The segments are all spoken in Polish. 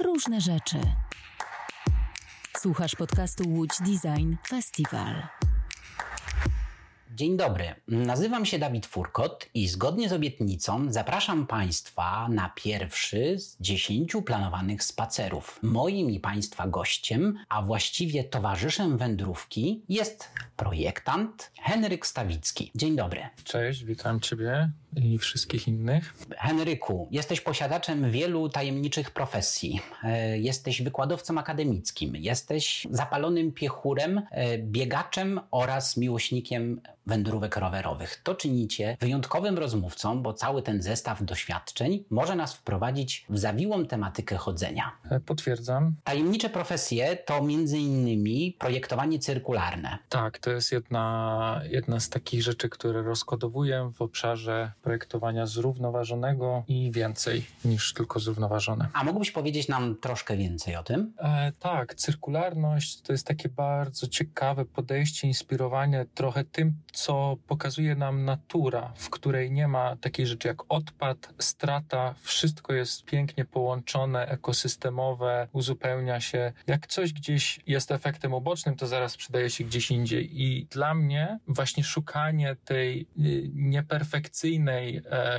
różne rzeczy. Słuchasz podcastu Łódź Design Festival. Dzień dobry, nazywam się Dawid Furkot i zgodnie z obietnicą zapraszam Państwa na pierwszy z 10 planowanych spacerów. Moim i Państwa gościem, a właściwie towarzyszem wędrówki jest projektant Henryk Stawicki. Dzień dobry. Cześć, witam Ciebie i wszystkich innych. Henryku, jesteś posiadaczem wielu tajemniczych profesji. Jesteś wykładowcą akademickim, jesteś zapalonym piechurem, biegaczem oraz miłośnikiem wędrówek rowerowych. To czyni cię wyjątkowym rozmówcą, bo cały ten zestaw doświadczeń może nas wprowadzić w zawiłą tematykę chodzenia. Potwierdzam. Tajemnicze profesje to m.in. projektowanie cyrkularne. Tak, to jest jedna z takich rzeczy, które rozkodowuję w obszarze projektowania zrównoważonego i więcej niż tylko zrównoważone. A mógłbyś powiedzieć nam troszkę więcej o tym? Tak, cyrkularność to jest takie bardzo ciekawe podejście, inspirowanie trochę tym, co pokazuje nam natura, w której nie ma takiej rzeczy jak odpad, strata, wszystko jest pięknie połączone, ekosystemowe, uzupełnia się. Jak coś gdzieś jest efektem ubocznym, to zaraz przydaje się gdzieś indziej. I dla mnie właśnie szukanie tej nieperfekcyjnej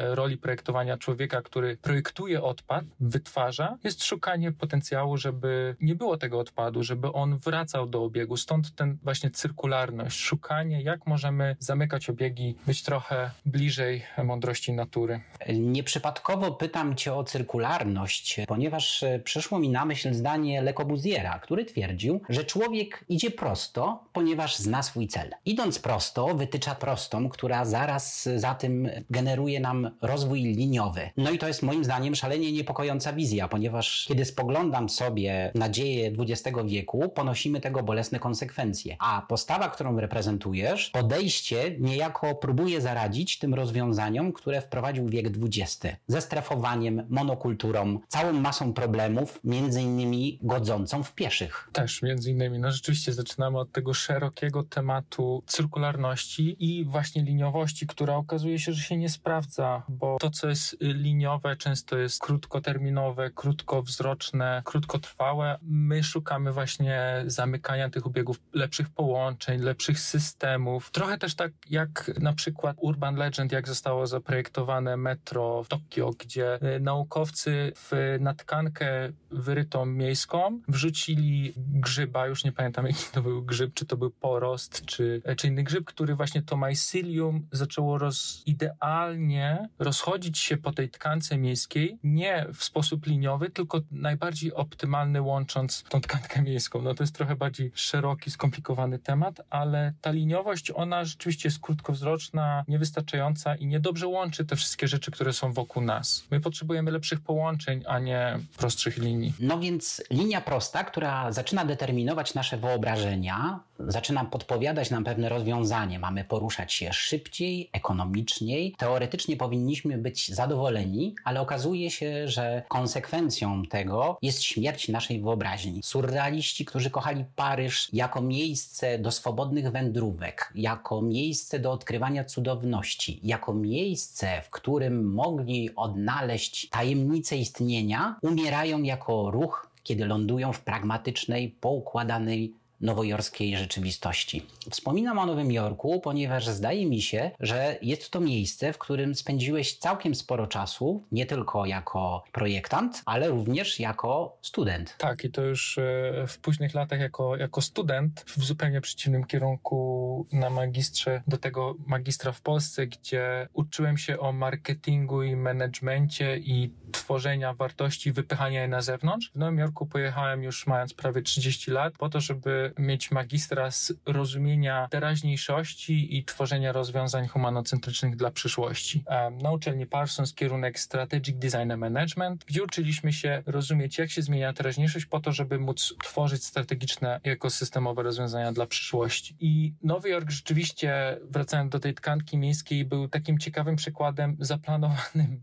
roli projektowania człowieka, który projektuje odpad, wytwarza, jest szukanie potencjału, żeby nie było tego odpadu, żeby on wracał do obiegu. Stąd ten właśnie cyrkularność, szukanie, jak możemy zamykać obiegi, być trochę bliżej mądrości natury. Nieprzypadkowo pytam Cię o cyrkularność, ponieważ przyszło mi na myśl zdanie Le Corbusiera, który twierdził, że człowiek idzie prosto, ponieważ zna swój cel. Idąc prosto, wytycza prostą, która zaraz za tym generuje nam rozwój liniowy. No i to jest moim zdaniem szalenie niepokojąca wizja, ponieważ kiedy spoglądam sobie na dzieje XX wieku, ponosimy tego bolesne konsekwencje. A postawa, którą reprezentujesz, podejście niejako próbuje zaradzić tym rozwiązaniom, które wprowadził wiek XX. Ze strefowaniem, monokulturą, całą masą problemów, między innymi godzącą w pieszych. Też między innymi. No rzeczywiście zaczynamy od tego szerokiego tematu cyrkularności i właśnie liniowości, która okazuje się, że się nie sprawdza, bo to, co jest liniowe, często jest krótkoterminowe, krótkowzroczne, krótkotrwałe. My szukamy właśnie zamykania tych obiegów, lepszych połączeń, lepszych systemów. Trochę też tak jak na przykład Urban Legend, jak zostało zaprojektowane metro w Tokio, gdzie naukowcy na tkankę wyrytą miejską wrzucili grzyba, już nie pamiętam jaki to był grzyb, czy to był porost, czy inny grzyb, który właśnie to Mycelium zaczęło idealnie rozchodzić się po tej tkance miejskiej, nie w sposób liniowy, tylko najbardziej optymalny, łącząc tą tkankę miejską. No to jest trochę bardziej szeroki, skomplikowany temat, ale ta liniowość, ona rzeczywiście jest krótkowzroczna, niewystarczająca i niedobrze łączy te wszystkie rzeczy, które są wokół nas. My potrzebujemy lepszych połączeń, a nie prostszych linii. No więc linia prosta, która zaczyna determinować nasze wyobrażenia, zaczyna podpowiadać nam pewne rozwiązanie. Mamy poruszać się szybciej, ekonomiczniej. Teoretycznie powinniśmy być zadowoleni, ale okazuje się, że konsekwencją tego jest śmierć naszej wyobraźni. Surrealiści, którzy kochali Paryż jako miejsce do swobodnych wędrówek, jako miejsce do odkrywania cudowności, jako miejsce, w którym mogli odnaleźć tajemnicę istnienia, umierają jako ruch, kiedy lądują w pragmatycznej, poukładanej nowojorskiej rzeczywistości. Wspominam o Nowym Jorku, ponieważ zdaje mi się, że jest to miejsce, w którym spędziłeś całkiem sporo czasu, nie tylko jako projektant, ale również jako student. Tak, i to już w późnych latach jako student w zupełnie przeciwnym kierunku na magistrze, do tego magistra w Polsce, gdzie uczyłem się o marketingu i menedżmencie i tworzenia wartości, wypychania je na zewnątrz. W Nowym Jorku pojechałem już mając prawie 30 lat po to, żeby mieć magistra z rozumienia teraźniejszości i tworzenia rozwiązań humanocentrycznych dla przyszłości. Na uczelni Parsons kierunek Strategic Design and Management, gdzie uczyliśmy się rozumieć, jak się zmienia teraźniejszość po to, żeby móc tworzyć strategiczne i ekosystemowe rozwiązania dla przyszłości. I Nowy Jork rzeczywiście, wracając do tej tkanki miejskiej, był takim ciekawym przykładem zaplanowanym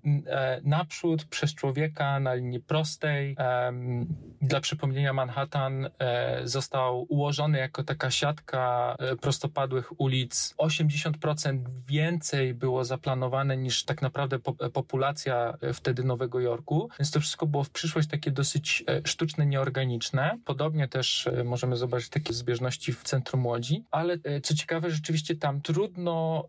naprzód przez człowieka na linii prostej. Dla przypomnienia Manhattan został ułożony jako taka siatka prostopadłych ulic. 80% więcej było zaplanowane niż tak naprawdę populacja wtedy Nowego Jorku, więc to wszystko było w przyszłość takie dosyć sztuczne, nieorganiczne. Podobnie też możemy zobaczyć takie zbieżności w centrum Łodzi, ale co ciekawe, rzeczywiście tam trudno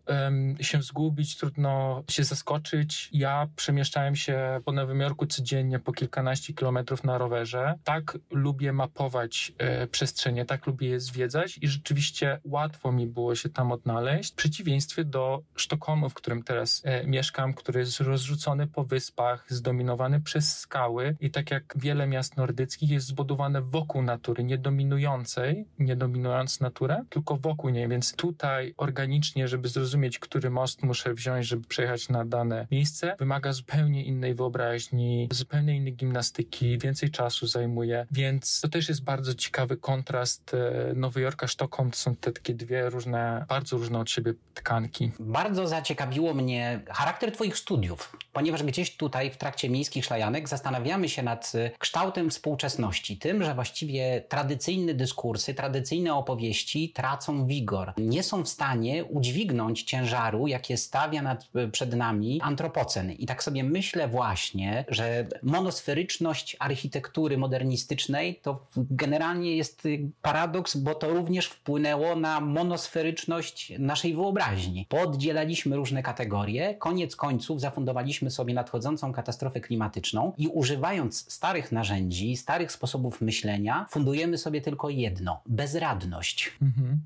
się zgubić, trudno się zaskoczyć. Ja przemieszczałem się po Nowym Jorku codziennie po kilkanaście kilometrów na rowerze. Tak lubię mapować przestrzenie, tak lubię je zwiedzać i rzeczywiście łatwo mi było się tam odnaleźć, w przeciwieństwie do Sztokholmu, w którym teraz mieszkam, który jest rozrzucony po wyspach, zdominowany przez skały i tak jak wiele miast nordyckich jest zbudowane wokół natury, nie dominując naturę, tylko wokół niej, więc tutaj organicznie, żeby zrozumieć, który most muszę wziąć, żeby przejechać na dane miejsce, wymaga zupełnie innej wyobraźni, zupełnie innej gimnastyki, więcej czasu zajmuje, więc to też jest bardzo ciekawy kontrast Nowy Jorka, Sztokholm, to są te takie dwie różne, bardzo różne od siebie tkanki. Bardzo zaciekawiło mnie charakter twoich studiów, ponieważ gdzieś tutaj w trakcie miejskich szlajanek zastanawiamy się nad kształtem współczesności, tym, że właściwie tradycyjne dyskursy, tradycyjne opowieści tracą wigor. Nie są w stanie udźwignąć ciężaru, jakie stawia przed nami antropocen. I tak sobie myślę właśnie, że monosferyczność architektury modernistycznej to generalnie jest paradoks, bo to również wpłynęło na monosferyczność naszej wyobraźni. Poddzielaliśmy różne kategorie, koniec końców zafundowaliśmy sobie nadchodzącą katastrofę klimatyczną i używając starych narzędzi, starych sposobów myślenia, fundujemy sobie tylko jedno, bezradność.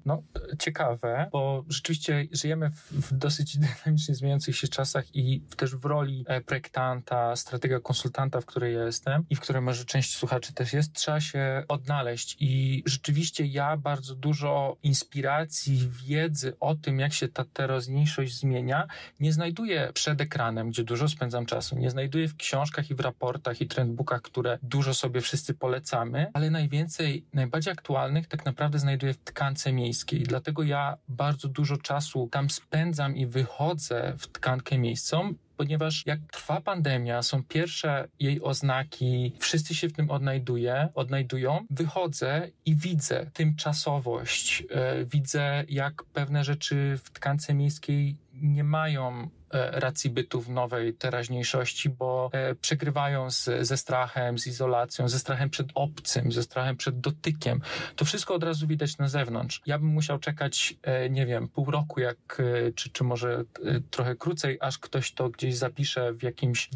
No, ciekawe, bo rzeczywiście żyjemy w dosyć dynamicznie zmieniających się czasach i też w roli projektanta, stratega, konsultanta, w której ja jestem i w której może część słuchaczy też jest, trzeba się odnaleźć i rzeczywiście ja bardzo dużo inspiracji, wiedzy o tym, jak się ta teraźniejszość zmienia, nie znajduję przed ekranem, gdzie dużo spędzam czasu, nie znajduję w książkach i w raportach i trendbookach, które dużo sobie wszyscy polecamy, ale najwięcej, najbardziej aktualnych tak naprawdę znajduję w tkance miejskiej. Dlatego ja bardzo dużo czasu tam spędzam i wychodzę w tkankę miejską, ponieważ jak trwa pandemia, są pierwsze jej oznaki, wszyscy się w tym odnajdują, wychodzę i widzę tymczasowość, widzę jak pewne rzeczy w tkance miejskiej nie mają racji bytu w nowej teraźniejszości, bo przegrywają ze strachem, z izolacją, ze strachem przed obcym, ze strachem przed dotykiem. To wszystko od razu widać na zewnątrz. Ja bym musiał czekać, nie wiem, pół roku, czy może trochę krócej, aż ktoś to gdzieś zapisze w jakimś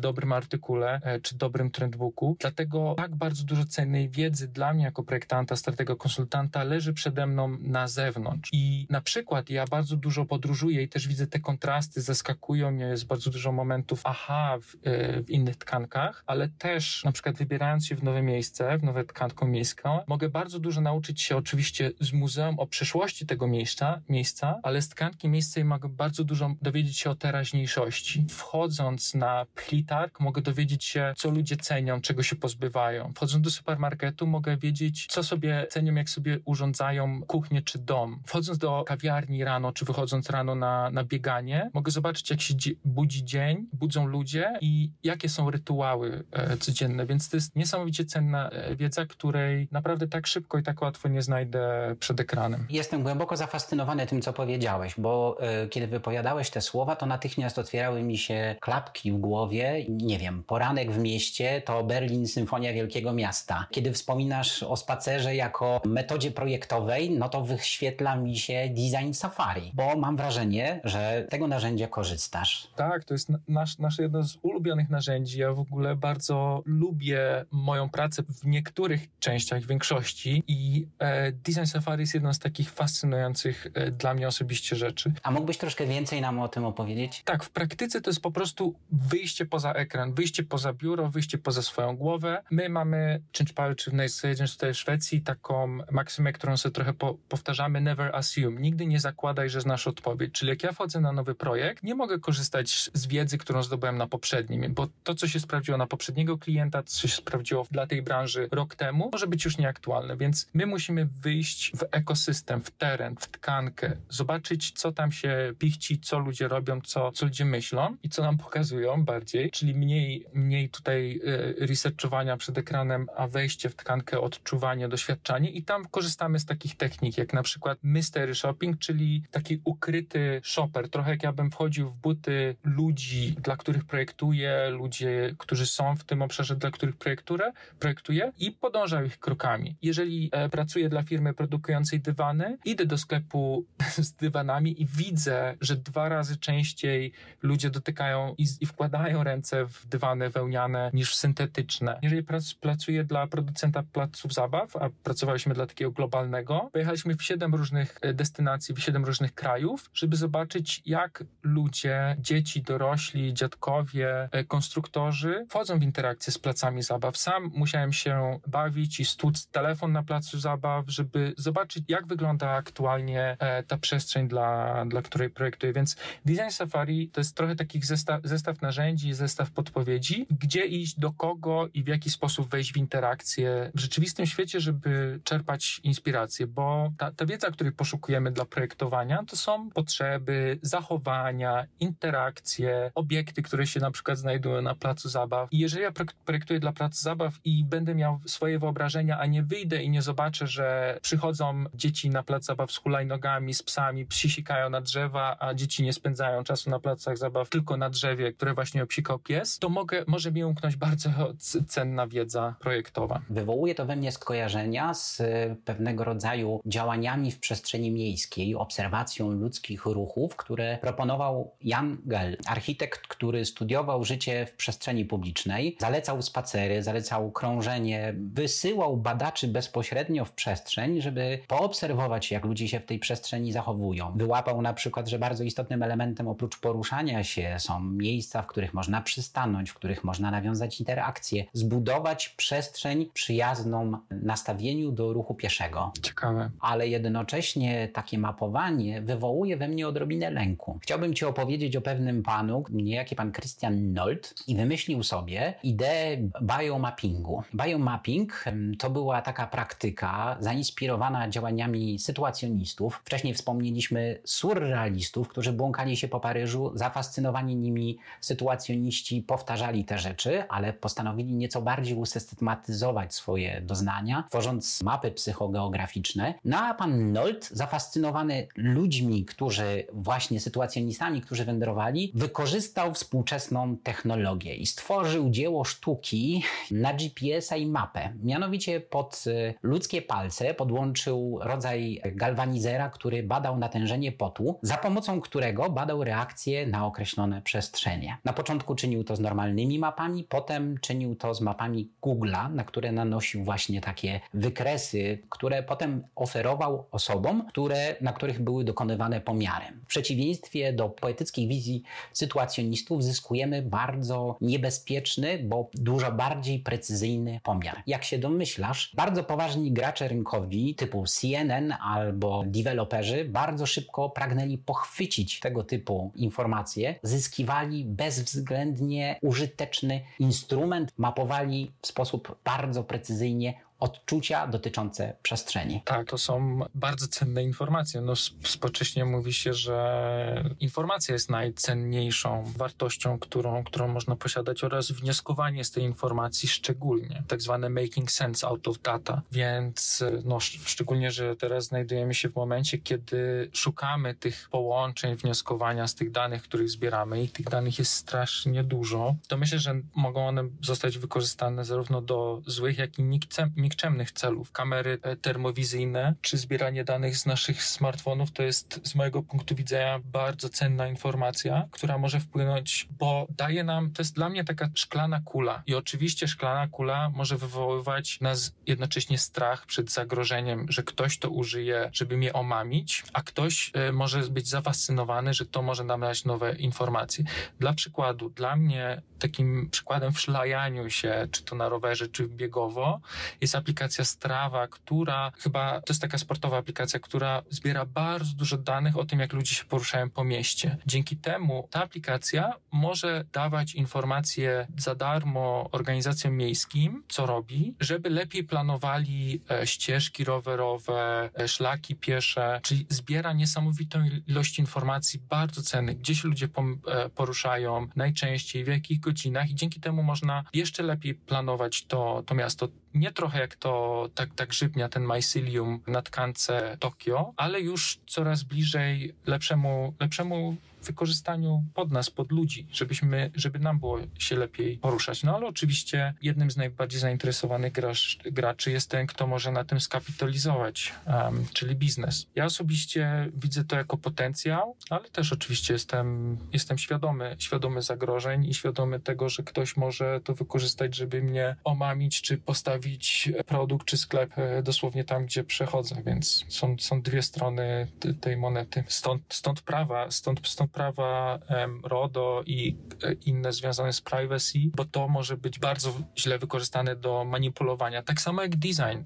dobrym artykule, czy dobrym trendbooku. Dlatego tak bardzo dużo cennej wiedzy dla mnie jako projektanta, stratega, konsultanta leży przede mną na zewnątrz. I na przykład ja bardzo dużo podróżuję i też widzę te kontrasty, zaskakują mnie, jest bardzo dużo momentów w innych tkankach, ale też na przykład wybierając się w nowe miejsce, w nową tkankę miejską, mogę bardzo dużo nauczyć się oczywiście z muzeum o przeszłości tego miejsca, ale z tkanki miejskiej mogę bardzo dużo dowiedzieć się o teraźniejszości. Wchodząc na Pchlitarg mogę dowiedzieć się, co ludzie cenią, czego się pozbywają. Wchodząc do supermarketu mogę wiedzieć, co sobie cenią, jak sobie urządzają kuchnię czy dom. Wchodząc do kawiarni rano, czy wychodząc rano na bieganie, mogę zobaczyć, jak się budzi dzień, budzą ludzie i jakie są rytuały codzienne, więc to jest niesamowicie cenna wiedza, której naprawdę tak szybko i tak łatwo nie znajdę przed ekranem. Jestem głęboko zafascynowany tym, co powiedziałeś, bo kiedy wypowiadałeś te słowa, to natychmiast otwierały mi się klapki w głowie. Nie wiem, poranek w mieście to Berlin, Symfonia Wielkiego Miasta. Kiedy wspominasz o spacerze jako metodzie projektowej, no to wyświetla mi się design safari, bo mam wrażenie, że tego narzędzia korzystasz. Tak, to jest nasze jedno z ulubionych narzędzi. Ja w ogóle bardzo lubię moją pracę w niektórych częściach, w większości i Design Safari jest jedną z takich fascynujących dla mnie osobiście rzeczy. A mógłbyś troszkę więcej nam o tym opowiedzieć? Tak, w praktyce to jest po prostu wyjście poza ekran, wyjście poza biuro, wyjście poza swoją głowę. My mamy Change Pilots, czy w Szwecji taką maksymę, którą sobie trochę powtarzamy, never assume. Nigdy nie zakładaj, że znasz odpowiedź. Czyli jak ja wchodzę na nowy projekt, projekt, nie mogę korzystać z wiedzy, którą zdobyłem na poprzednim, bo to, co się sprawdziło na poprzedniego klienta, co się sprawdziło dla tej branży rok temu, może być już nieaktualne, więc my musimy wyjść w ekosystem, w teren, w tkankę, zobaczyć, co tam się pichci, co ludzie robią, co ludzie myślą i co nam pokazują bardziej, czyli mniej tutaj researchowania przed ekranem, a wejście w tkankę, odczuwanie, doświadczanie i tam korzystamy z takich technik, jak na przykład mystery shopping, czyli taki ukryty shopper, trochę jak ja bym wchodził w buty ludzi, dla których projektuję, ludzi, którzy są w tym obszarze, dla których projektuję i podążał ich krokami. Jeżeli pracuję dla firmy produkującej dywany, idę do sklepu z dywanami i widzę, że 2 razy częściej ludzie dotykają i wkładają ręce w dywany wełniane niż w syntetyczne. Jeżeli pracuję dla producenta placów zabaw, a pracowaliśmy dla takiego globalnego, pojechaliśmy w 7 różnych destynacji, w 7 różnych krajów, żeby zobaczyć, jak ludzie, dzieci, dorośli, dziadkowie, konstruktorzy wchodzą w interakcję z placami zabaw. Sam musiałem się bawić i stłuc telefon na placu zabaw, żeby zobaczyć, jak wygląda aktualnie ta przestrzeń, dla której projektuję. Więc Design Safari to jest trochę takich zestaw narzędzi, zestaw podpowiedzi, gdzie iść, do kogo i w jaki sposób wejść w interakcję w rzeczywistym świecie, żeby czerpać inspirację, bo ta wiedza, której poszukujemy dla projektowania, to są potrzeby, zachowania, interakcje, obiekty, które się na przykład znajdują na placu zabaw. I jeżeli ja projektuję dla placu zabaw i będę miał swoje wyobrażenia, a nie wyjdę i nie zobaczę, że przychodzą dzieci na plac zabaw z hulajnogami, z psami, psi sikają na drzewa, a dzieci nie spędzają czasu na placach zabaw, tylko na drzewie, które właśnie obsikał pies, to może mi umknąć bardzo cenna wiedza projektowa. Wywołuje to we mnie skojarzenia z pewnego rodzaju działaniami w przestrzeni miejskiej, obserwacją ludzkich ruchów, które proponował Jan Gehl, architekt, który studiował życie w przestrzeni publicznej, zalecał spacery, zalecał krążenie, wysyłał badaczy bezpośrednio w przestrzeń, żeby poobserwować, jak ludzie się w tej przestrzeni zachowują. Wyłapał na przykład, że bardzo istotnym elementem oprócz poruszania się są miejsca, w których można przystanąć, w których można nawiązać interakcje, zbudować przestrzeń przyjazną nastawieniu do ruchu pieszego. Ciekawe. Ale jednocześnie takie mapowanie wywołuje we mnie odrobinę lęku. Chciałbym Ci opowiedzieć o pewnym panu, niejaki pan Christian Nold, i wymyślił sobie ideę biomappingu. Biomapping to była taka praktyka zainspirowana działaniami sytuacjonistów. Wcześniej wspomnieliśmy surrealistów, którzy błąkali się po Paryżu, zafascynowani nimi sytuacjoniści powtarzali te rzeczy, ale postanowili nieco bardziej usystematyzować swoje doznania, tworząc mapy psychogeograficzne. No a pan Nold, zafascynowany ludźmi, którzy właśnie sytuacjonistami, którzy wędrowali, wykorzystał współczesną technologię i stworzył dzieło sztuki na GPS-a i mapę. Mianowicie pod ludzkie palce podłączył rodzaj galwanizera, który badał natężenie potu, za pomocą którego badał reakcje na określone przestrzenie. Na początku czynił to z normalnymi mapami, potem czynił to z mapami Google'a, na które nanosił właśnie takie wykresy, które potem oferował osobom, na których były dokonywane pomiary. W przeciwieństwie do poetyckich wizji sytuacjonistów zyskujemy bardzo niebezpieczny, bo dużo bardziej precyzyjny pomiar. Jak się domyślasz, bardzo poważni gracze rynkowi typu CNN albo deweloperzy bardzo szybko pragnęli pochwycić tego typu informacje, zyskiwali bezwzględnie użyteczny instrument, mapowali w sposób bardzo precyzyjnie odczucia dotyczące przestrzeni. Tak, to są bardzo cenne informacje. Współcześnie mówi się, że informacja jest najcenniejszą wartością, którą można posiadać, oraz wnioskowanie z tej informacji szczególnie. Tak zwane making sense out of data. Więc szczególnie, że teraz znajdujemy się w momencie, kiedy szukamy tych połączeń, wnioskowania z tych danych, których zbieramy, i tych danych jest strasznie dużo, to myślę, że mogą one zostać wykorzystane zarówno do złych, jak i nikczemnych celów. Kamery termowizyjne czy zbieranie danych z naszych smartfonów to jest z mojego punktu widzenia bardzo cenna informacja, która może wpłynąć, bo daje nam, to jest dla mnie taka szklana kula i oczywiście szklana kula może wywoływać nas jednocześnie strach przed zagrożeniem, że ktoś to użyje, żeby mnie omamić, a ktoś może być zafascynowany, że to może nam dać nowe informacje. Dla przykładu, dla mnie takim przykładem w szlajaniu się, czy to na rowerze, czy biegowo, jest jest aplikacja Strava, która chyba, to jest taka sportowa aplikacja, która zbiera bardzo dużo danych o tym, jak ludzie się poruszają po mieście. Dzięki temu ta aplikacja może dawać informacje za darmo organizacjom miejskim, co robi, żeby lepiej planowali ścieżki rowerowe, szlaki piesze, czyli zbiera niesamowitą ilość informacji bardzo cennych, gdzie się ludzie poruszają najczęściej, w jakich godzinach i dzięki temu można jeszcze lepiej planować to miasto. Nie trochę jak to tak grzybnia, ten Mycelium na tkance Tokio, ale już coraz bliżej lepszemu wykorzystaniu pod nas, pod ludzi, żeby nam było się lepiej poruszać. No ale oczywiście jednym z najbardziej zainteresowanych graczy jest ten, kto może na tym skapitalizować, czyli biznes. Ja osobiście widzę to jako potencjał, ale też oczywiście jestem świadomy zagrożeń i świadomy tego, że ktoś może to wykorzystać, żeby mnie omamić, czy postawić produkt, czy sklep dosłownie tam, gdzie przechodzę, więc są dwie strony tej monety. Stąd prawa RODO i inne związane z privacy, bo to może być bardzo źle wykorzystane do manipulowania. Tak samo jak design,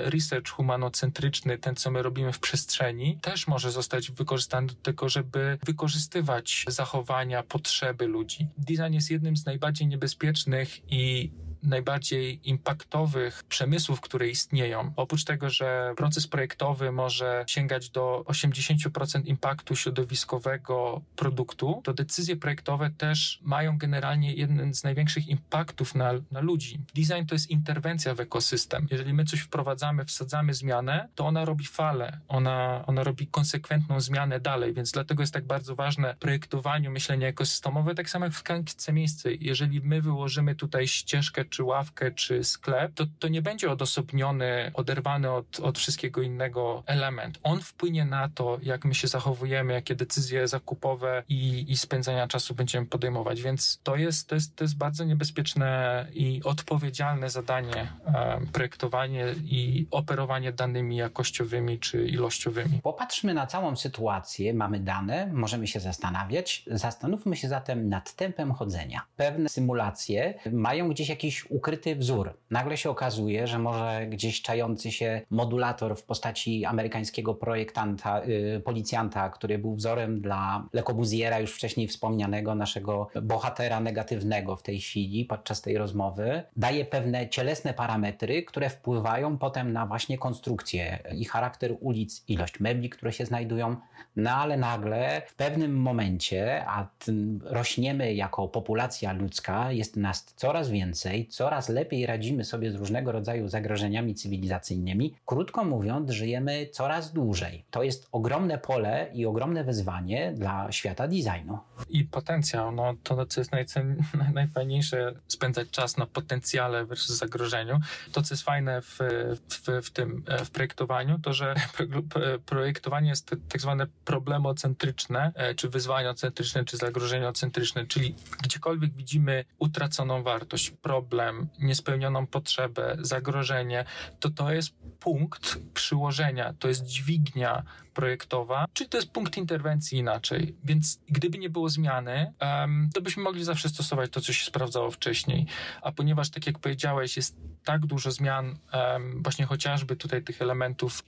research humanocentryczny, ten co my robimy w przestrzeni, też może zostać wykorzystany do tego, żeby wykorzystywać zachowania, potrzeby ludzi. Design jest jednym z najbardziej niebezpiecznych i najbardziej impaktowych przemysłów, które istnieją. Oprócz tego, że proces projektowy może sięgać do 80% impaktu środowiskowego produktu, to decyzje projektowe też mają generalnie jeden z największych impaktów na ludzi. Design to jest interwencja w ekosystem. Jeżeli my coś wprowadzamy, wsadzamy zmianę, to ona robi falę, ona robi konsekwentną zmianę dalej, więc dlatego jest tak bardzo ważne projektowanie, myślenie ekosystemowe, tak samo jak w tkance miejsca. Jeżeli my wyłożymy tutaj ścieżkę, czy ławkę, czy sklep, to nie będzie odosobniony, oderwany od wszystkiego innego element. On wpłynie na to, jak my się zachowujemy, jakie decyzje zakupowe i spędzania czasu będziemy podejmować, więc to jest bardzo niebezpieczne i odpowiedzialne zadanie, projektowanie i operowanie danymi jakościowymi czy ilościowymi. Popatrzmy na całą sytuację, mamy dane, możemy się zastanawiać, zastanówmy się zatem nad tempem chodzenia. Pewne symulacje mają gdzieś jakiś ukryty wzór. Nagle się okazuje, że może gdzieś czający się modulator w postaci amerykańskiego projektanta, policjanta, który był wzorem dla Le Corbusiera, już wcześniej wspomnianego naszego bohatera negatywnego w tej chwili, podczas tej rozmowy, daje pewne cielesne parametry, które wpływają potem na właśnie konstrukcję i charakter ulic, ilość mebli, które się znajdują, no ale nagle w pewnym momencie, a rośniemy jako populacja ludzka, jest nas coraz więcej, coraz lepiej radzimy sobie z różnego rodzaju zagrożeniami cywilizacyjnymi. Krótko mówiąc, żyjemy coraz dłużej. To jest ogromne pole i ogromne wyzwanie dla świata designu. I potencjał, no to co jest najfajniejsze, spędzać czas na potencjale versus zagrożeniu. To co jest fajne w projektowaniu, to że projektowanie jest tak zwane problemocentryczne, czy wyzwaniocentryczne, czy zagrożeniocentryczne, czyli gdziekolwiek widzimy utraconą wartość, problem, niespełnioną potrzebę, zagrożenie, to jest punkt przyłożenia, to jest dźwignia projektowa, czyli to jest punkt interwencji inaczej. Więc gdyby nie było zmiany, to byśmy mogli zawsze stosować to, co się sprawdzało wcześniej. A ponieważ, tak jak powiedziałeś, jest tak dużo zmian, właśnie chociażby tutaj tych elementów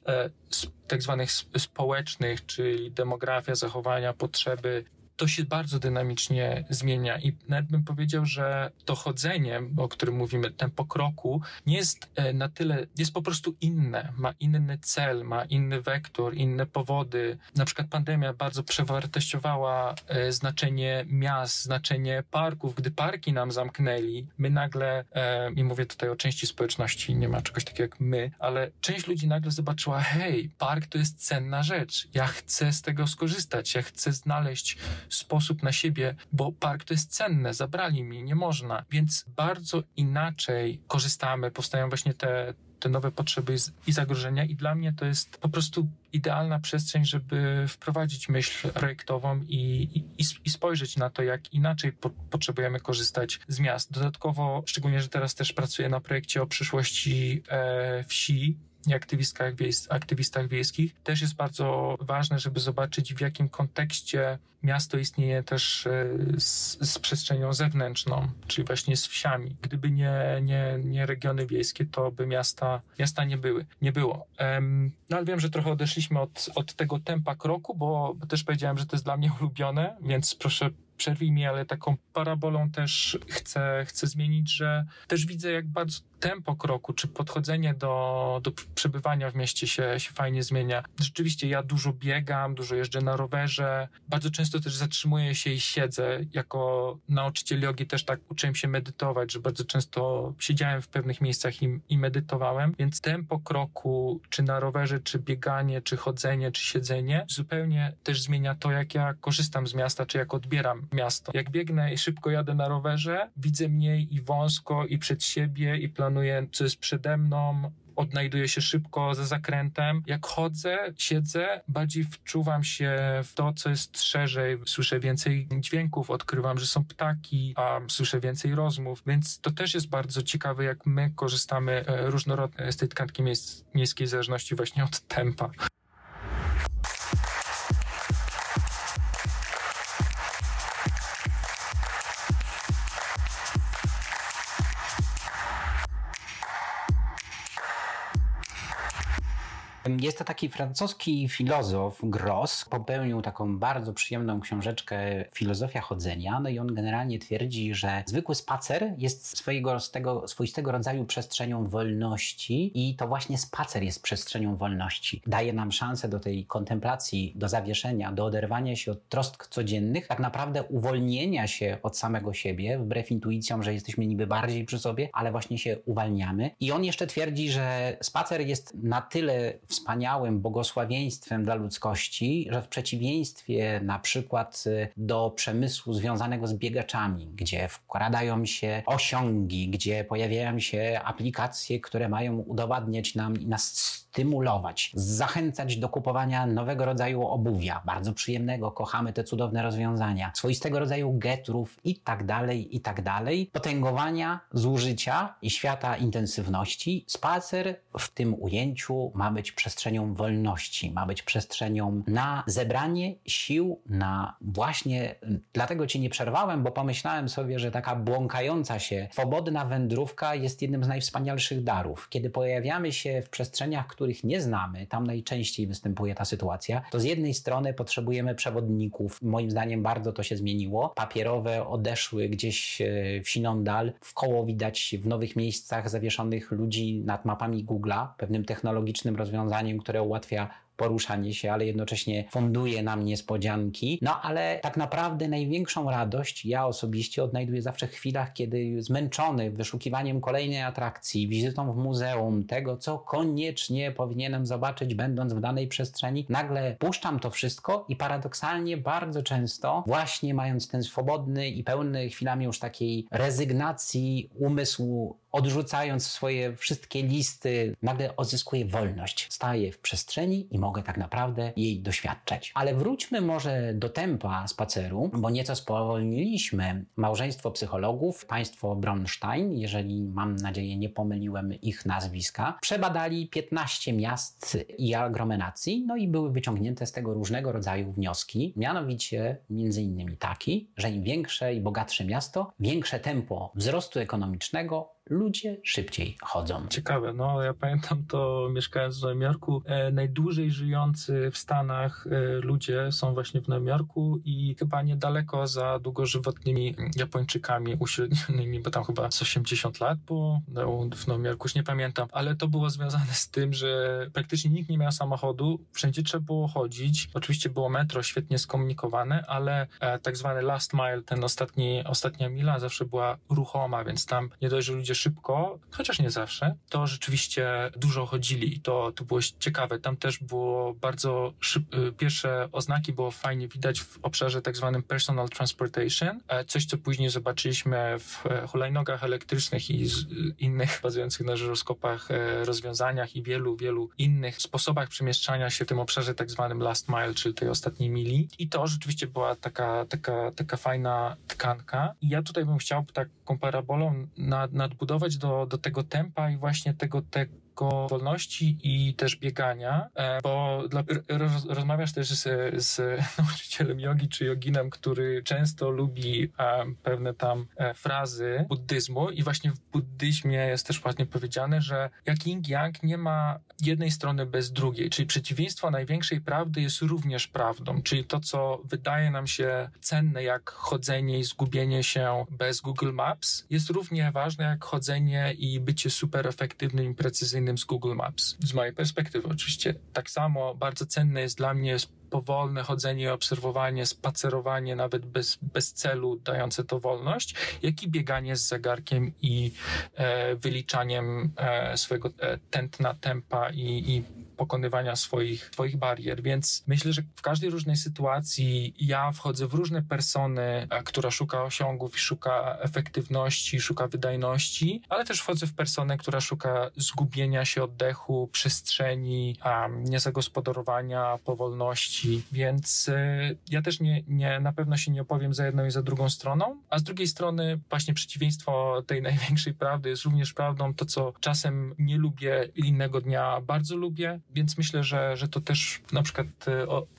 tak zwanych społecznych, czyli demografia, zachowania, potrzeby, to się bardzo dynamicznie zmienia i nawet bym powiedział, że to chodzenie, o którym mówimy, tempo kroku, nie jest na tyle, jest po prostu inne, ma inny cel, ma inny wektor, inne powody. Na przykład pandemia bardzo przewartościowała znaczenie miast, znaczenie parków. Gdy parki nam zamknęli, my nagle, i mówię tutaj o części społeczności, nie ma czegoś takiego jak my, ale część ludzi nagle zobaczyła, hej, park to jest cenna rzecz, ja chcę z tego skorzystać, ja chcę znaleźć sposób na siebie, bo park to jest cenne, zabrali mi, nie można. Więc bardzo inaczej korzystamy, powstają właśnie te nowe potrzeby i zagrożenia i dla mnie to jest po prostu idealna przestrzeń, żeby wprowadzić myśl projektową i spojrzeć na to, jak inaczej potrzebujemy korzystać z miast. Dodatkowo, szczególnie, że teraz też pracuję na projekcie o przyszłości wsi, i aktywistach wiejskich. Też jest bardzo ważne, żeby zobaczyć, w jakim kontekście miasto istnieje też z przestrzenią zewnętrzną, czyli właśnie z wsiami. Gdyby nie regiony wiejskie, to by miasta nie było. No ale wiem, że trochę odeszliśmy od tego tempa kroku, bo też powiedziałem, że to jest dla mnie ulubione, więc proszę przerwij mi, ale taką parabolą też chcę zmienić, że też widzę, jak bardzo tempo kroku, czy podchodzenie do przebywania w mieście się fajnie zmienia. Rzeczywiście ja dużo biegam, dużo jeżdżę na rowerze, bardzo często też zatrzymuję się i siedzę. Jako nauczyciel jogi też tak uczyłem się medytować, że bardzo często siedziałem w pewnych miejscach i medytowałem, więc tempo kroku, czy na rowerze, czy bieganie, czy chodzenie, czy siedzenie, zupełnie też zmienia to, jak ja korzystam z miasta, czy jak odbieram miasto. Jak biegnę i szybko jadę na rowerze, widzę mniej i wąsko, i przed siebie, i planuję, co jest przede mną, odnajduję się szybko za zakrętem. Jak chodzę, siedzę, bardziej wczuwam się w to, co jest szerzej. Słyszę więcej dźwięków, odkrywam, że są ptaki, a słyszę więcej rozmów. Więc to też jest bardzo ciekawe, jak my korzystamy różnorodnie z tej tkanki miejskiej w zależności właśnie od tempa. Jest to taki francuski filozof Gros, popełnił taką bardzo przyjemną książeczkę Filozofia Chodzenia, no i on generalnie twierdzi, że zwykły spacer jest swoistego rodzaju przestrzenią wolności i to właśnie spacer jest przestrzenią wolności. Daje nam szansę do tej kontemplacji, do zawieszenia, do oderwania się od trosk codziennych, tak naprawdę uwolnienia się od samego siebie, wbrew intuicjom, że jesteśmy niby bardziej przy sobie, ale właśnie się uwalniamy. I on jeszcze twierdzi, że spacer jest na tyle wspaniałym błogosławieństwem dla ludzkości, że w przeciwieństwie na przykład do przemysłu związanego z biegaczami, gdzie wkradają się osiągi, gdzie pojawiają się aplikacje, które mają udowadniać nam i nas stymulować, zachęcać do kupowania nowego rodzaju obuwia, bardzo przyjemnego, kochamy te cudowne rozwiązania, swoistego rodzaju getrów i tak dalej, potęgowania, zużycia i świata intensywności. Spacer w tym ujęciu ma być przestrzenią wolności, ma być przestrzenią na zebranie sił, na właśnie, dlatego Cię nie przerwałem, bo pomyślałem sobie, że taka błąkająca się, swobodna wędrówka jest jednym z najwspanialszych darów. Kiedy pojawiamy się w przestrzeniach, których nie znamy, tam najczęściej występuje ta sytuacja, to z jednej strony potrzebujemy przewodników, moim zdaniem bardzo to się zmieniło, papierowe odeszły gdzieś w siną dal, w koło widać w nowych miejscach zawieszonych ludzi nad mapami Google'a, pewnym technologicznym rozwiązaniem, które ułatwia poruszanie się, ale jednocześnie funduje nam niespodzianki. No ale tak naprawdę największą radość ja osobiście odnajduję zawsze w chwilach, kiedy zmęczony wyszukiwaniem kolejnej atrakcji, wizytą w muzeum, tego co koniecznie powinienem zobaczyć będąc w danej przestrzeni, nagle puszczam to wszystko i paradoksalnie bardzo często właśnie mając ten swobodny i pełny chwilami już takiej rezygnacji umysłu, odrzucając swoje wszystkie listy, nagle odzyskuję wolność. Staję w przestrzeni i mogę tak naprawdę jej doświadczać. Ale wróćmy może do tempa spaceru, bo nieco spowolniliśmy małżeństwo psychologów, państwo Bronstein, jeżeli mam nadzieję nie pomyliłem ich nazwiska, przebadali 15 miast i aglomeracji, no i były wyciągnięte z tego różnego rodzaju wnioski, mianowicie między innymi taki, że im większe i bogatsze miasto, większe tempo wzrostu ekonomicznego, ludzie szybciej chodzą. Ciekawe, no ja pamiętam to mieszkając w Nowym Jorku, najdłużej żyjący w Stanach ludzie są właśnie w Nowym Jorku i chyba niedaleko za długożywotnymi Japończykami uśrednionymi, bo tam chyba 80 lat było, no, w Nowym Jorku już nie pamiętam, ale to było związane z tym, że praktycznie nikt nie miał samochodu, wszędzie trzeba było chodzić, oczywiście było metro świetnie skomunikowane, ale tak zwany last mile, ten ostatnia mila zawsze była ruchoma, więc tam nie dość, że ludzie szybko, chociaż nie zawsze, to rzeczywiście dużo chodzili i to było ciekawe. Tam też było bardzo pierwsze oznaki było fajnie widać w obszarze tak zwanym personal transportation, coś co później zobaczyliśmy w hulajnogach elektrycznych i innych bazujących na żyroskopach rozwiązaniach i wielu innych sposobach przemieszczania się w tym obszarze tak zwanym last mile, czyli tej ostatniej mili. I to rzeczywiście była taka fajna tkanka. I ja tutaj bym chciał taką parabolą nadbudować do tego tempa i właśnie tego lekko wolności i też biegania, bo rozmawiasz też z nauczycielem jogi czy joginem, który często lubi pewne tam frazy buddyzmu i właśnie w buddyzmie jest też ładnie powiedziane, że jak yin-yang nie ma jednej strony bez drugiej, czyli przeciwieństwo największej prawdy jest również prawdą, czyli to, co wydaje nam się cenne jak chodzenie i zgubienie się bez Google Maps jest równie ważne jak chodzenie i bycie super efektywnym i precyzyjnym z Google Maps. Z mojej perspektywy oczywiście. Tak samo bardzo cenne jest dla mnie powolne chodzenie, obserwowanie, spacerowanie nawet bez celu dające to wolność, jak i bieganie z zegarkiem i wyliczaniem swojego tętna, tempa i pokonywania swoich barier. Więc myślę, że w każdej różnej sytuacji ja wchodzę w różne persony, która szuka osiągów i szuka efektywności, szuka wydajności, ale też wchodzę w personę, która szuka zgubienia się, oddechu, przestrzeni, niezagospodarowania, powolności. Więc ja też nie na pewno się nie opowiem za jedną i za drugą stroną, a z drugiej strony właśnie przeciwieństwo tej największej prawdy jest również prawdą, to co czasem nie lubię, innego dnia bardzo lubię, więc myślę, że to też na przykład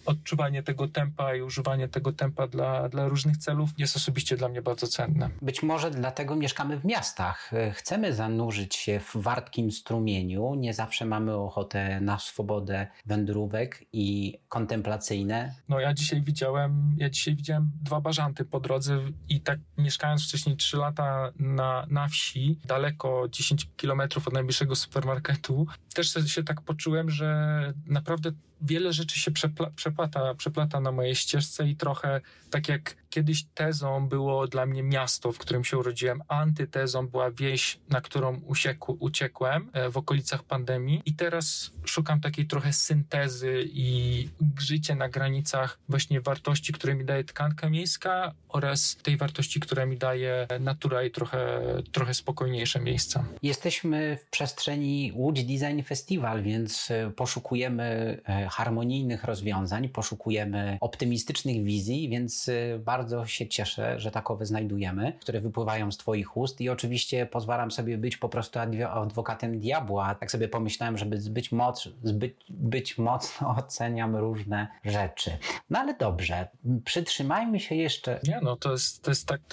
odczuwanie tego tempa i używanie tego tempa dla różnych celów jest osobiście dla mnie bardzo cenne. Być może dlatego mieszkamy w miastach. Chcemy zanurzyć się w wartkim strumieniu, nie zawsze mamy ochotę na swobodę wędrówek i kontemplacji. No ja dzisiaj widziałem 2 bażanty po drodze i tak mieszkając wcześniej 3 lata na wsi, daleko 10 kilometrów od najbliższego supermarketu, też się tak poczułem, że naprawdę wiele rzeczy się przeplata na mojej ścieżce i trochę tak jak kiedyś tezą było dla mnie miasto, w którym się urodziłem, antytezą była wieś, na którą uciekłem w okolicach pandemii i teraz szukam takiej trochę syntezy i życie na granicach właśnie wartości, które mi daje tkanka miejska oraz tej wartości, która mi daje natura i trochę spokojniejsze miejsca. Jesteśmy w przestrzeni Łódź Design Festival, więc poszukujemy harmonijnych rozwiązań, poszukujemy optymistycznych wizji, więc bardzo się cieszę, że takowe znajdujemy, które wypływają z twoich ust i oczywiście pozwalam sobie być po prostu adwokatem diabła. Tak sobie pomyślałem, żeby zbyt mocno oceniam różne rzeczy. No ale dobrze, przytrzymajmy się jeszcze. Nie, no to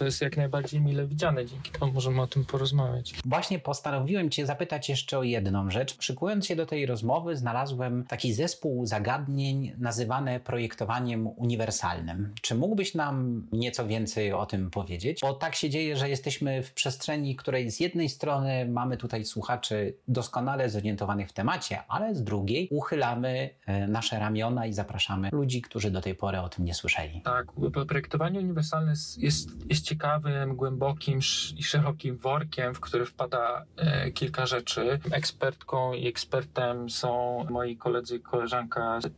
jest jak najbardziej mile widziane, dzięki temu możemy o tym porozmawiać. Właśnie postanowiłem cię zapytać jeszcze o jedną rzecz. Szykując się do tej rozmowy, znalazłem taki zespół zagadnień nazywane projektowaniem uniwersalnym. Czy mógłbyś nam nieco więcej o tym powiedzieć? Bo tak się dzieje, że jesteśmy w przestrzeni, której z jednej strony mamy tutaj słuchaczy doskonale zorientowanych w temacie, ale z drugiej uchylamy nasze ramiona i zapraszamy ludzi, którzy do tej pory o tym nie słyszeli. Tak, projektowanie uniwersalne jest ciekawym, głębokim i szerokim workiem, w który wpada kilka rzeczy. Ekspertką i ekspertem są moi koledzy i koleżanka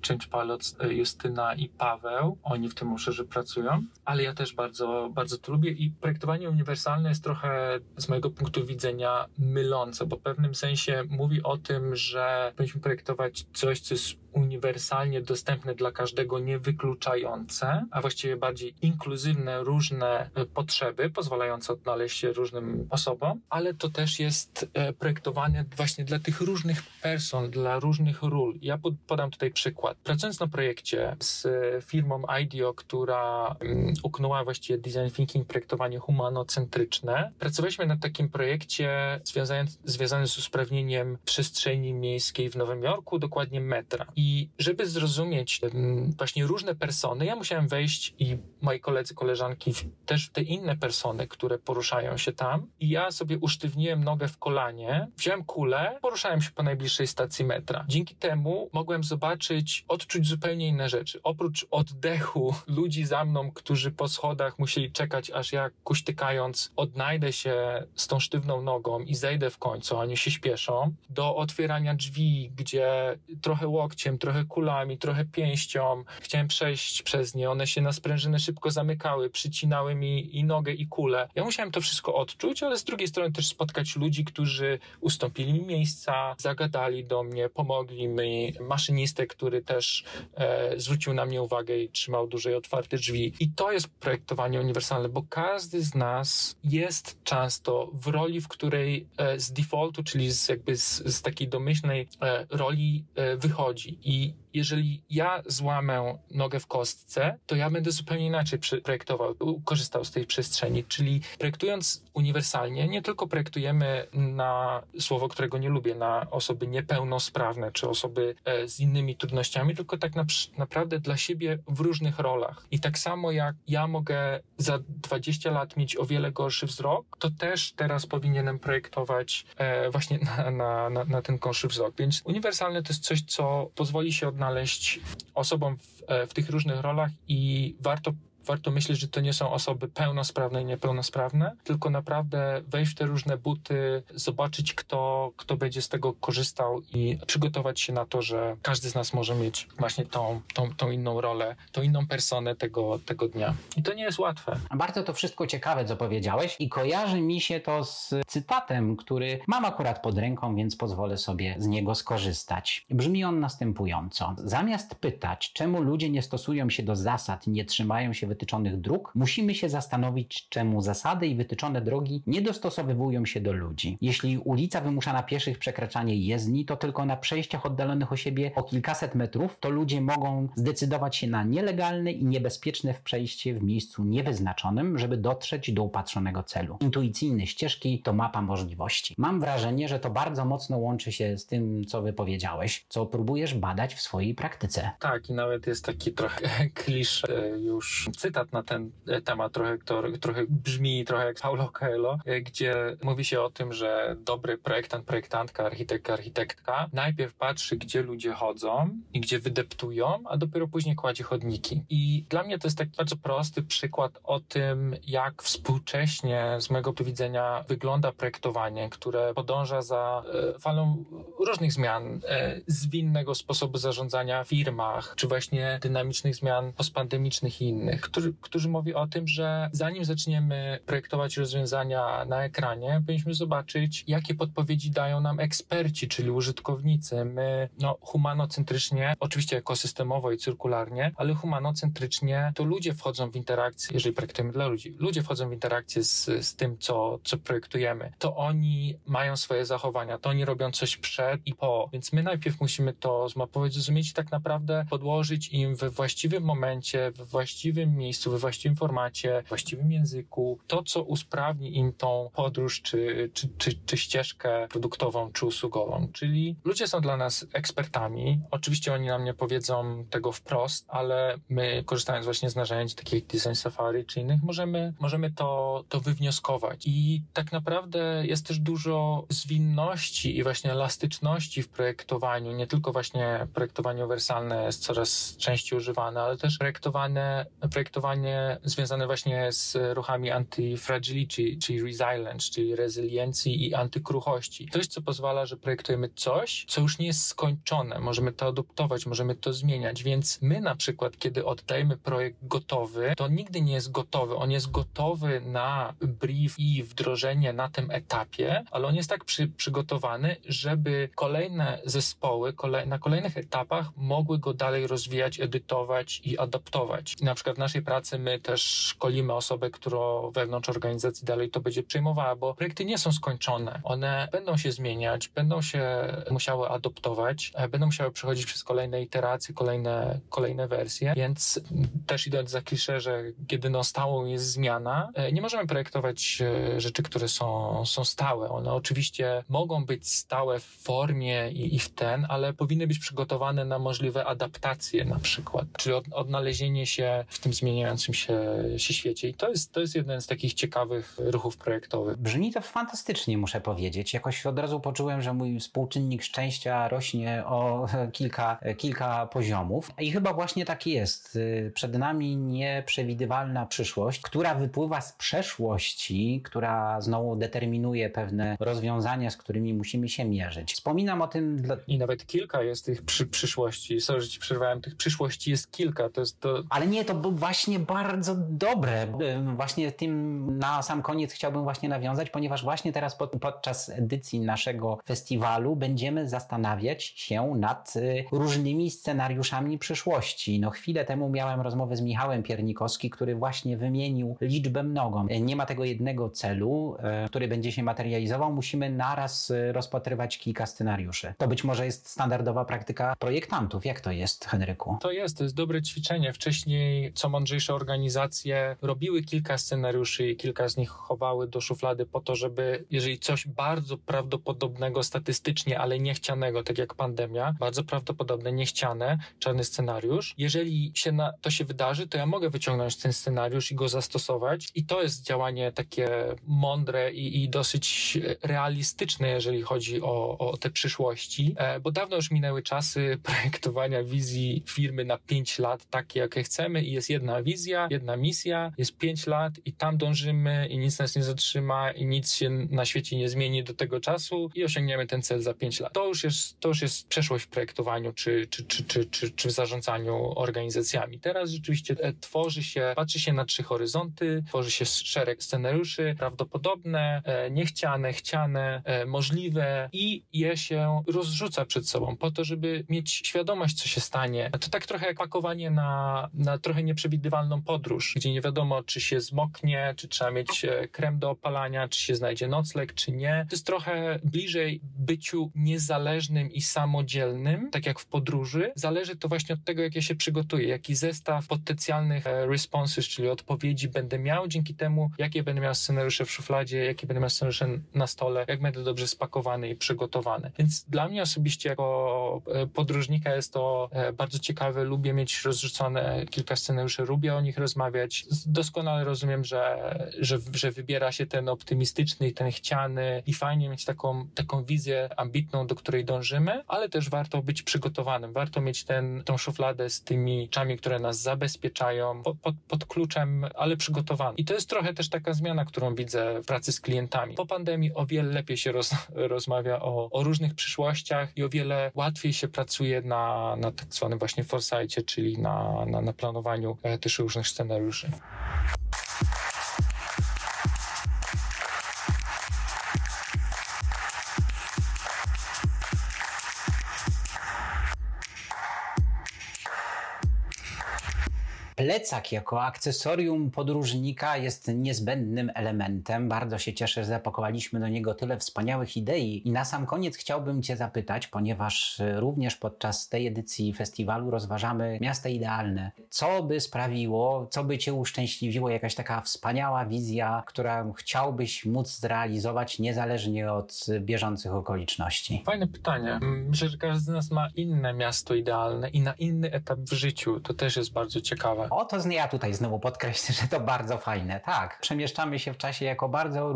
Change Pilots, Justyna i Paweł. Oni w tym obszarze pracują, ale ja też bardzo, bardzo to lubię i projektowanie uniwersalne jest trochę z mojego punktu widzenia mylące, bo w pewnym sensie mówi o tym, że powinniśmy projektować coś, co jest uniwersalnie dostępne dla każdego, niewykluczające, a właściwie bardziej inkluzywne, różne potrzeby, pozwalające odnaleźć się różnym osobom, ale to też jest projektowane właśnie dla tych różnych person, dla różnych ról. Ja podam tutaj przykład. Pracując na projekcie z firmą IDEO, która uknęła właściwie design thinking, projektowanie humanocentryczne, pracowaliśmy nad takim projekcie związanym z usprawnieniem przestrzeni miejskiej w Nowym Jorku, dokładnie metra. I żeby zrozumieć właśnie różne persony, ja musiałem wejść i moi koledzy, koleżanki też w te inne persony, które poruszają się tam. I ja sobie usztywniłem nogę w kolanie, wziąłem kulę, poruszałem się po najbliższej stacji metra. Dzięki temu mogłem zobaczyć, odczuć zupełnie inne rzeczy. Oprócz oddechu ludzi za mną, którzy po schodach musieli czekać, aż ja kuśtykając odnajdę się z tą sztywną nogą i zejdę w końcu, oni się śpieszą, do otwierania drzwi, gdzie trochę łokciem młotem, trochę kulami, trochę pięścią. Chciałem przejść przez nie, one się na sprężyny szybko zamykały, przycinały mi i nogę, i kulę. Ja musiałem to wszystko odczuć, ale z drugiej strony też spotkać ludzi, którzy ustąpili mi miejsca, zagadali do mnie, pomogli mi. Maszynistę, który też zwrócił na mnie uwagę i trzymał duże i otwarte drzwi. I to jest projektowanie uniwersalne, bo każdy z nas jest często w roli, w której z defaultu, czyli z takiej domyślnej roli wychodzi. I jeżeli ja złamę nogę w kostce, to ja będę zupełnie inaczej projektował, korzystał z tej przestrzeni. Czyli projektując uniwersalnie, nie tylko projektujemy na słowo, którego nie lubię, na osoby niepełnosprawne czy osoby z innymi trudnościami, tylko tak naprawdę dla siebie w różnych rolach. I tak samo jak ja mogę za 20 lat mieć o wiele gorszy wzrok, to też teraz powinienem projektować właśnie na ten gorszy wzrok. Więc uniwersalne to jest coś, co pozwoli się odnaleźć osobom w tych różnych rolach i warto myśleć, że to nie są osoby pełnosprawne i niepełnosprawne, tylko naprawdę wejść w te różne buty, zobaczyć kto będzie z tego korzystał i przygotować się na to, że każdy z nas może mieć właśnie tą inną rolę, tą inną personę tego dnia. I to nie jest łatwe. Bardzo to wszystko ciekawe, co powiedziałeś i kojarzy mi się to z cytatem, który mam akurat pod ręką, więc pozwolę sobie z niego skorzystać. Brzmi on następująco. Zamiast pytać, czemu ludzie nie stosują się do zasad, nie trzymają się wytyczonych dróg, musimy się zastanowić, czemu zasady i wytyczone drogi nie dostosowywują się do ludzi. Jeśli ulica wymusza na pieszych przekraczanie jezdni, to tylko na przejściach oddalonych od siebie o kilkaset metrów, to ludzie mogą zdecydować się na nielegalne i niebezpieczne przejście w miejscu niewyznaczonym, żeby dotrzeć do upatrzonego celu. Intuicyjne ścieżki to mapa możliwości. Mam wrażenie, że to bardzo mocno łączy się z tym, co wypowiedziałeś, co próbujesz badać w swojej praktyce. Tak, i nawet jest taki trochę klisz już cytat na ten temat, trochę brzmi trochę jak Paulo Coelho, gdzie mówi się o tym, że dobry projektant, projektantka, architekt, architektka najpierw patrzy, gdzie ludzie chodzą i gdzie wydeptują, a dopiero później kładzie chodniki. I dla mnie to jest taki bardzo prosty przykład o tym, jak współcześnie z mojego widzenia wygląda projektowanie, które podąża za falą różnych zmian, zwinnego sposobu zarządzania w firmach, czy właśnie dynamicznych zmian postpandemicznych i innych. Którzy mówi o tym, że zanim zaczniemy projektować rozwiązania na ekranie, powinniśmy zobaczyć, jakie podpowiedzi dają nam eksperci, czyli użytkownicy. My, humanocentrycznie, oczywiście ekosystemowo i cyrkularnie, ale humanocentrycznie to ludzie wchodzą w interakcję, jeżeli projektujemy dla ludzi, ludzie wchodzą w interakcję z tym, co projektujemy. To oni mają swoje zachowania, to oni robią coś przed i po, więc my najpierw musimy to zmapować, zrozumieć i tak naprawdę podłożyć im we właściwym momencie, we właściwym miejscu, we właściwym formacie, w właściwym języku, to, co usprawni im tą podróż, czy ścieżkę produktową, czy usługową. Czyli ludzie są dla nas ekspertami. Oczywiście oni nam nie powiedzą tego wprost, ale my, korzystając właśnie z narzędzi takich jak Design Safari czy innych, możemy to wywnioskować. I tak naprawdę jest też dużo zwinności i właśnie elastyczności w projektowaniu. Nie tylko właśnie projektowanie uniwersalne jest coraz częściej używane, ale też projektowanie związane właśnie z ruchami anti-fragility, czyli resilience, czyli rezyliencji i antykruchości. Coś, co pozwala, że projektujemy coś, co już nie jest skończone. Możemy to adoptować, możemy to zmieniać, więc my na przykład, kiedy oddajemy projekt gotowy, to nigdy nie jest gotowy. On jest gotowy na brief i wdrożenie na tym etapie, ale on jest tak przygotowany, żeby kolejne zespoły na kolejnych etapach mogły go dalej rozwijać, edytować i adaptować. Na przykład w naszej pracy my też szkolimy osobę, która wewnątrz organizacji dalej to będzie przejmowała, bo projekty nie są skończone. One będą się zmieniać, będą się musiały adoptować, będą musiały przechodzić przez kolejne iteracje, kolejne wersje, więc też idąc za kliszę, że jedyną stałą jest zmiana, nie możemy projektować rzeczy, które są stałe. One oczywiście mogą być stałe w formie i w ten, ale powinny być przygotowane na możliwe adaptacje na przykład, czyli odnalezienie się w tym zmieniającym się świecie. I to jest jeden z takich ciekawych ruchów projektowych. Brzmi to fantastycznie, muszę powiedzieć. Jakoś od razu poczułem, że mój współczynnik szczęścia rośnie o kilka poziomów. I chyba właśnie tak jest. Przed nami nieprzewidywalna przyszłość, która wypływa z przeszłości, która znowu determinuje pewne rozwiązania, z którymi musimy się mierzyć. Wspominam o tym... I nawet kilka jest tych przyszłości. Sorry, że ci przerwałem. Tych przyszłości jest kilka. Ale nie, to było właśnie bardzo dobre. Właśnie tym na sam koniec chciałbym właśnie nawiązać, ponieważ właśnie teraz podczas edycji naszego festiwalu będziemy zastanawiać się nad różnymi scenariuszami przyszłości. No chwilę temu miałem rozmowę z Michałem Piernikowskim, który właśnie wymienił liczbę mnogą. Nie ma tego jednego celu, który będzie się materializował. Musimy naraz rozpatrywać kilka scenariuszy. To być może jest standardowa praktyka projektantów. Jak to jest, Henryku? To jest dobre ćwiczenie. Wcześniej co mądrzejsze organizacje robiły kilka scenariuszy i kilka z nich chowały do szuflady po to, żeby jeżeli coś bardzo prawdopodobnego statystycznie, ale niechcianego, tak jak pandemia, bardzo prawdopodobne, niechciane, czarny scenariusz, jeżeli to się wydarzy, to ja mogę wyciągnąć ten scenariusz i go zastosować i to jest działanie takie mądre i dosyć realistyczne, jeżeli chodzi o te przyszłości, bo dawno już minęły czasy projektowania wizji firmy na 5 lat takie, jakie chcemy i jest jedna wizja, jedna misja, jest 5 lat i tam dążymy i nic nas nie zatrzyma i nic się na świecie nie zmieni do tego czasu i osiągniemy ten cel za 5 lat. To już jest przeszłość w projektowaniu czy w zarządzaniu organizacjami. Teraz rzeczywiście patrzy się na 3 horyzonty, tworzy się szereg scenariuszy, prawdopodobne, niechciane, chciane, możliwe i je się rozrzuca przed sobą po to, żeby mieć świadomość, co się stanie. To tak trochę jak pakowanie na trochę nieprzewidywalną podróż, gdzie nie wiadomo, czy się zmoknie, czy trzeba mieć krem do opalania, czy się znajdzie nocleg, czy nie. To jest trochę bliżej byciu niezależnym i samodzielnym, tak jak w podróży. Zależy to właśnie od tego, jak ja się przygotuję, jaki zestaw potencjalnych responses, czyli odpowiedzi będę miał, dzięki temu, jakie będę miał scenariusze w szufladzie, jakie będę miał scenariusze na stole, jak będę dobrze spakowany i przygotowany. Więc dla mnie osobiście jako podróżnika jest to bardzo ciekawe, lubię mieć rozrzucone kilka scenariuszy, lubię o nich rozmawiać. Doskonale rozumiem, że wybiera się ten optymistyczny i ten chciany i fajnie mieć taką wizję ambitną, do której dążymy, ale też warto być przygotowanym, warto mieć tą szufladę z tymi rzeczami, które nas zabezpieczają pod kluczem, ale przygotowanym. I to jest trochę też taka zmiana, którą widzę w pracy z klientami. Po pandemii o wiele lepiej się rozmawia o różnych przyszłościach i o wiele łatwiej się pracuje na tak zwanym właśnie foresightie, czyli na planowaniu też różnych scenariuszy. Plecak jako akcesorium podróżnika jest niezbędnym elementem. Bardzo się cieszę, że zapakowaliśmy do niego tyle wspaniałych idei. I na sam koniec chciałbym Cię zapytać, ponieważ również podczas tej edycji festiwalu rozważamy miasta idealne. Co by sprawiło, co by Cię uszczęśliwiło, jakaś taka wspaniała wizja, którą chciałbyś móc zrealizować niezależnie od bieżących okoliczności? Fajne pytanie. Myślę, że każdy z nas ma inne miasto idealne i na inny etap w życiu. To też jest bardzo ciekawe. Ja tutaj znowu podkreślę, że to bardzo fajne, tak. Przemieszczamy się w czasie jako bardzo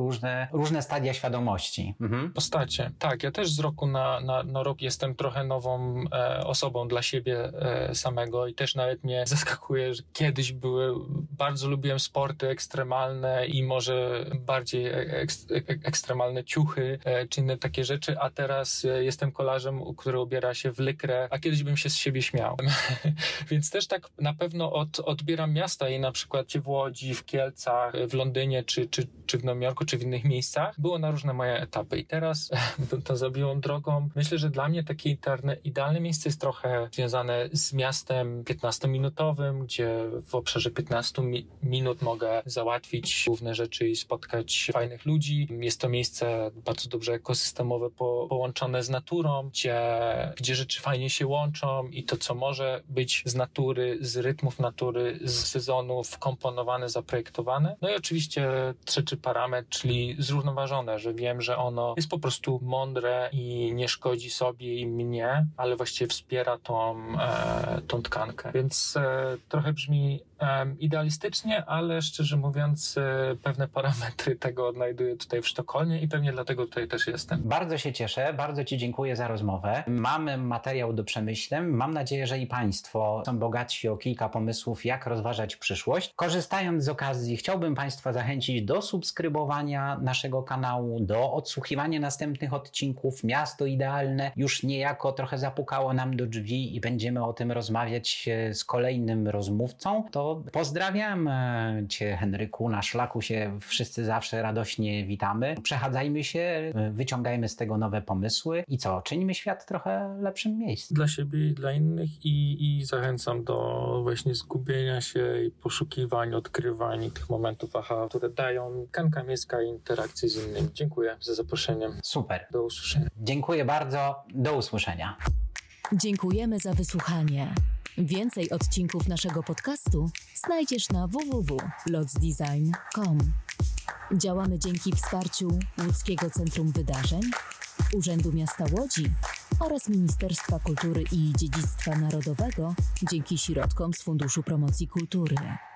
różne stadia świadomości. Mhm. Postacie. Tak, ja też z roku na rok jestem trochę nową osobą dla siebie samego i też nawet mnie zaskakuje, że kiedyś bardzo lubiłem sporty ekstremalne i może bardziej ekstremalne ciuchy czy inne takie rzeczy, a teraz jestem kolarzem, który ubiera się w lykrę, a kiedyś bym się z siebie śmiał. Więc też tak na pewno odbieram miasta i na przykład w Łodzi, w Kielcach, w Londynie, czy w Nowym Jorku, czy w innych miejscach. Było na różne moje etapy i teraz to zabiłą drogą. Myślę, że dla mnie takie idealne miejsce jest trochę związane z miastem 15-minutowym, gdzie w obszarze 15 minut mogę załatwić główne rzeczy i spotkać fajnych ludzi. Jest to miejsce bardzo dobrze ekosystemowe, połączone z naturą, gdzie rzeczy fajnie się łączą i to, co może być z natury, z rytmów natury, który z sezonu wkomponowany, zaprojektowany. No i oczywiście trzeci parametr, czyli zrównoważone, że wiem, że ono jest po prostu mądre i nie szkodzi sobie i mnie, ale właściwie wspiera tą tkankę. Więc trochę brzmi idealistycznie, ale szczerze mówiąc pewne parametry tego odnajduję tutaj w Sztokholmie i pewnie dlatego tutaj też jestem. Bardzo się cieszę, bardzo Ci dziękuję za rozmowę. Mamy materiał do przemyśleń. Mam nadzieję, że i Państwo są bogatsi o kilka pomysłów, jak rozważać przyszłość. Korzystając z okazji, chciałbym Państwa zachęcić do subskrybowania naszego kanału, do odsłuchiwania następnych odcinków. Miasto Idealne już niejako trochę zapukało nam do drzwi i będziemy o tym rozmawiać z kolejnym rozmówcą. To pozdrawiam Cię, Henryku. Na szlaku się wszyscy zawsze radośnie witamy. Przechadzajmy się, wyciągajmy z tego nowe pomysły i co? Czyńmy świat trochę lepszym miejscem. Dla siebie i dla innych i zachęcam do właśnie zgubienia się i poszukiwań, odkrywań tych momentów aha, które dają tkanka miejska i interakcje z innymi. Dziękuję za zaproszenie. Super. Do usłyszenia. Dziękuję bardzo. Do usłyszenia. Dziękujemy za wysłuchanie. Więcej odcinków naszego podcastu znajdziesz na www.lotsdesign.com. Działamy dzięki wsparciu Łódzkiego Centrum Wydarzeń, Urzędu Miasta Łodzi oraz Ministerstwa Kultury i Dziedzictwa Narodowego dzięki środkom z Funduszu Promocji Kultury.